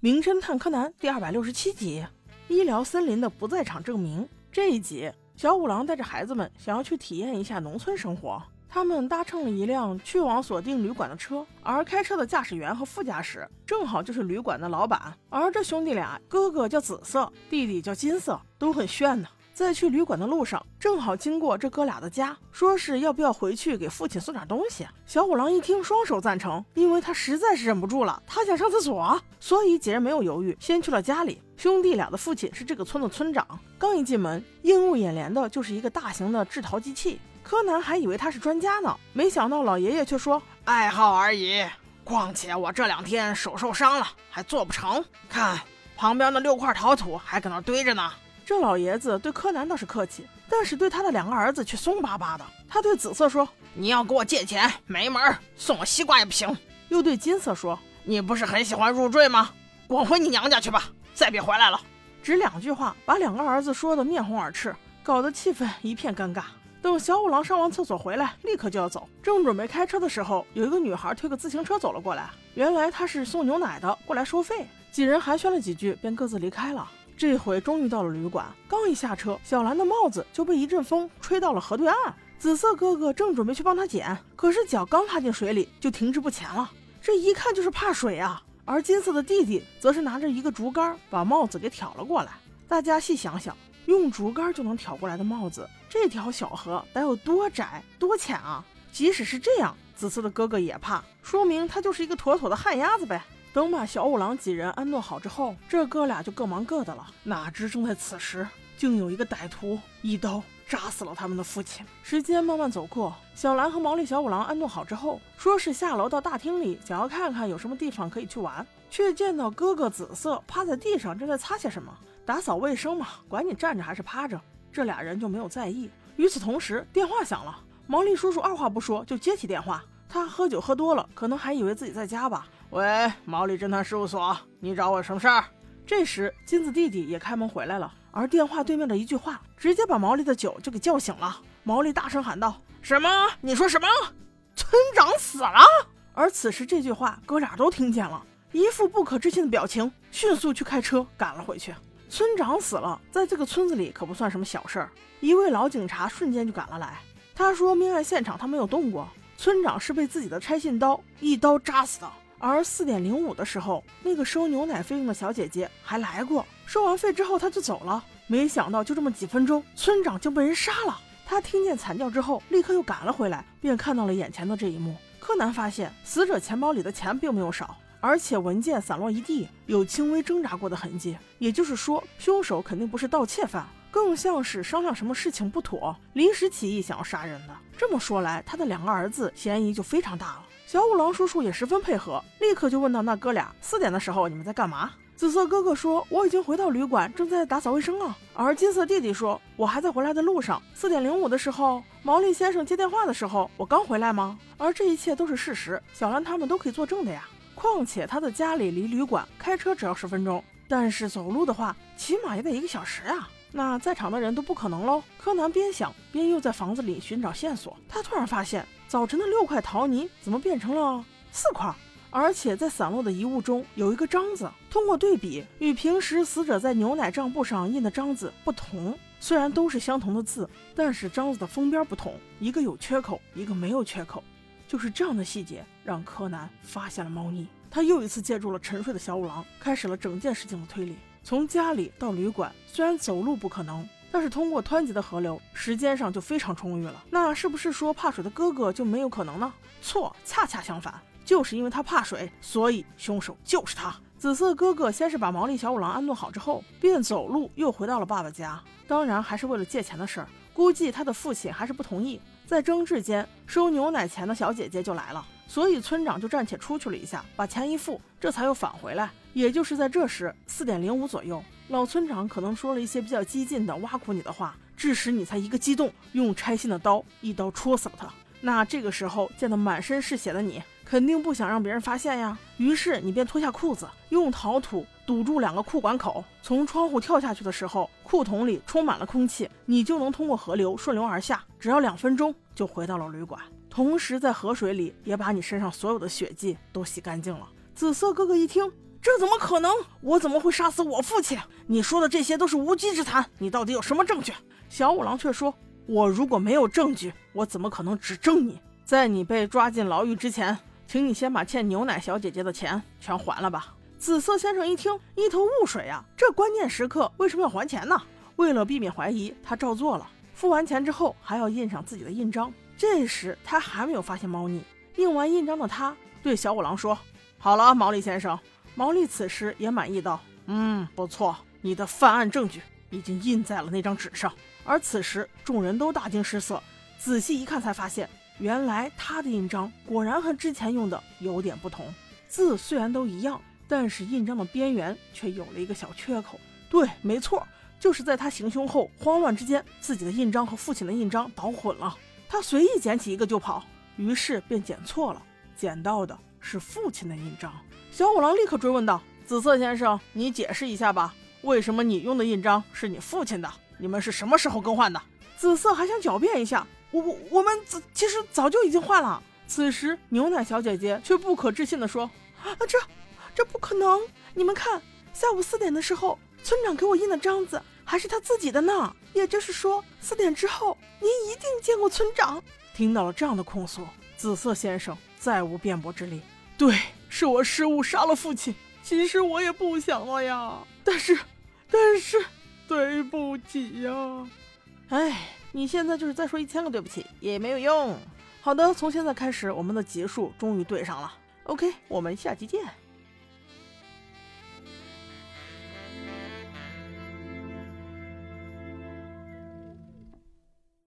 名侦探柯南第267集医疗森林的不在场证明。这一集，小五郎带着孩子们想要去体验一下农村生活，他们搭乘了一辆去往锁定旅馆的车，而开车的驾驶员和副驾驶正好就是旅馆的老板。而这兄弟俩，哥哥叫紫色，弟弟叫金色，都很炫呢。在去旅馆的路上，正好经过这哥俩的家，说是要不要回去给父亲送点东西。小五郎一听，双手赞成，因为他实在是忍不住了，他想上厕所，所以几人没有犹豫，先去了家里。兄弟俩的父亲是这个村的村长，刚一进门，映入眼帘的就是一个大型的制陶机器。柯南还以为他是专家呢，没想到老爷爷却说：“爱好而已，况且我这两天手受伤了，还做不成。看旁边那6块陶土还搁那堆着呢。”这老爷子对柯南倒是客气，但是对他的两个儿子却松巴巴的。他对紫色说：“你要给我借钱没门儿，送我西瓜也不行。”又对金色说：“你不是很喜欢入赘吗？滚回你娘家去吧，再别回来了。”只两句话把两个儿子说得面红耳赤，搞得气氛一片尴尬。等小五郎上完厕所回来，立刻就要走，正准备开车的时候，有一个女孩推个自行车走了过来，原来她是送牛奶的，过来收费。几人寒暄了几句，便各自离开了。这回终于到了旅馆，刚一下车，小兰的帽子就被一阵风吹到了河对岸。紫色哥哥正准备去帮他捡，可是脚刚踏进水里就停滞不前了，这一看就是怕水啊。而金色的弟弟则是拿着一个竹竿把帽子给挑了过来。大家细想想，用竹竿就能挑过来的帽子，这条小河得有多窄多浅啊！即使是这样，紫色的哥哥也怕，说明他就是一个妥妥的旱鸭子呗。等把小五郎几人安顿好之后，这哥俩就各忙各的了。哪知正在此时，竟有一个歹徒一刀扎死了他们的父亲。时间慢慢走过，小兰和毛利小五郎安顿好之后，说是下楼到大厅里，想要看看有什么地方可以去玩，却见到哥哥紫色趴在地上正在擦些什么，打扫卫生嘛，管你站着还是趴着。这俩人就没有在意。与此同时，电话响了，毛利叔叔二话不说就接起电话。他喝酒喝多了，可能还以为自己在家吧。喂，毛利侦探事务所，你找我什么事儿？这时金子弟弟也开门回来了，而电话对面的一句话直接把毛利的酒就给叫醒了。毛利大声喊道：“什么？你说什么？村长死了？”而此时这句话哥俩都听见了，一副不可置信的表情，迅速去开车赶了回去。村长死了，在这个村子里可不算什么小事儿。一位老警察瞬间就赶了来，他说命案现场他没有动过，村长是被自己的拆信刀一刀扎死的。而4:05的时候，那个收牛奶费用的小姐姐还来过，收完费之后她就走了。没想到就这么几分钟，村长竟被人杀了。他听见惨叫之后，立刻又赶了回来，便看到了眼前的这一幕。柯南发现死者钱包里的钱并没有少，而且文件散落一地，有轻微挣扎过的痕迹，也就是说凶手肯定不是盗窃犯，更像是商量什么事情不妥，临时起意想要杀人的。这么说来，他的两个儿子嫌疑就非常大了。小五郎叔叔也十分配合，立刻就问到那哥俩：“4点的时候你们在干嘛？”紫色哥哥说：“我已经回到旅馆，正在打扫卫生了。”而金色弟弟说：“我还在回来的路上。4:05的时候，毛利先生接电话的时候，我刚回来吗？”而这一切都是事实，小兰他们都可以作证的呀。况且他的家里离旅馆开车只要10分钟，但是走路的话，起码也得1个小时啊。那在场的人都不可能喽。柯南边想边又在房子里寻找线索，他突然发现早晨的6块陶泥怎么变成了4块，而且在散落的遗物中有一个章子，通过对比与平时死者在牛奶账簿上印的章子不同。虽然都是相同的字，但是章子的封边不同，一个有缺口，一个没有缺口。就是这样的细节让柯南发现了猫腻，他又一次借助了沉睡的小五郎，开始了整件事情的推理。从家里到旅馆，虽然走路不可能，但是通过湍急的河流，时间上就非常充裕了。那是不是说怕水的哥哥就没有可能呢？错，恰恰相反，就是因为他怕水，所以凶手就是他。紫色哥哥先是把毛利小五郎安顿好之后，便走路又回到了爸爸家，当然还是为了借钱的事儿。估计他的父亲还是不同意。在争执间，收牛奶钱的小姐姐就来了，所以村长就暂且出去了一下，把钱一付，这才又返回来。也就是在这时，4:05左右，老村长可能说了一些比较激进的挖苦你的话，致使你才一个激动，用拆信的刀一刀戳死了他。那这个时候见到满身是血的你，肯定不想让别人发现呀，于是你便脱下裤子，用陶土堵住2个裤管口，从窗户跳下去的时候，裤筒里充满了空气，你就能通过河流顺流而下，只要2分钟就回到了旅馆。同时在河水里也把你身上所有的血迹都洗干净了。紫色哥哥一听，这怎么可能？我怎么会杀死我父亲？你说的这些都是无稽之谈，你到底有什么证据？小五郎却说，我如果没有证据，我怎么可能指证你？在你被抓进牢狱之前，请你先把欠牛奶小姐姐的钱全还了吧。紫色先生一听，一头雾水啊，这关键时刻为什么要还钱呢？为了避免怀疑，他照做了。付完钱之后，还要印上自己的印章。这时他还没有发现猫腻。印完印章的他对小五郎说，好了，毛利先生。毛利此时也满意道，不错，你的犯案证据已经印在了那张纸上。而此时众人都大惊失色，仔细一看才发现，原来他的印章果然和之前用的有点不同。字虽然都一样，但是印章的边缘却有了一个小缺口。对，没错，就是在他行凶后慌乱之间，自己的印章和父亲的印章搞混了。他随意捡起一个就跑，于是便捡错了，捡到的是父亲的印章。小五郎立刻追问道，紫色先生，你解释一下吧，为什么你用的印章是你父亲的？你们是什么时候更换的？紫色还想狡辩一下，我们其实早就已经换了。此时牛奶小姐姐却不可置信地说，这不可能！你们看，下午4点的时候，村长给我印的章子还是他自己的呢。也就是说，4点之后，您一定见过村长。听到了这样的控诉，紫色先生再无辩驳之力。对，是我失误杀了父亲。其实我也不想了呀，但是，对不起呀。哎，你现在就是再说1000个对不起也没有用。好的，从现在开始，我们的级数终于对上了。OK， 我们下集见。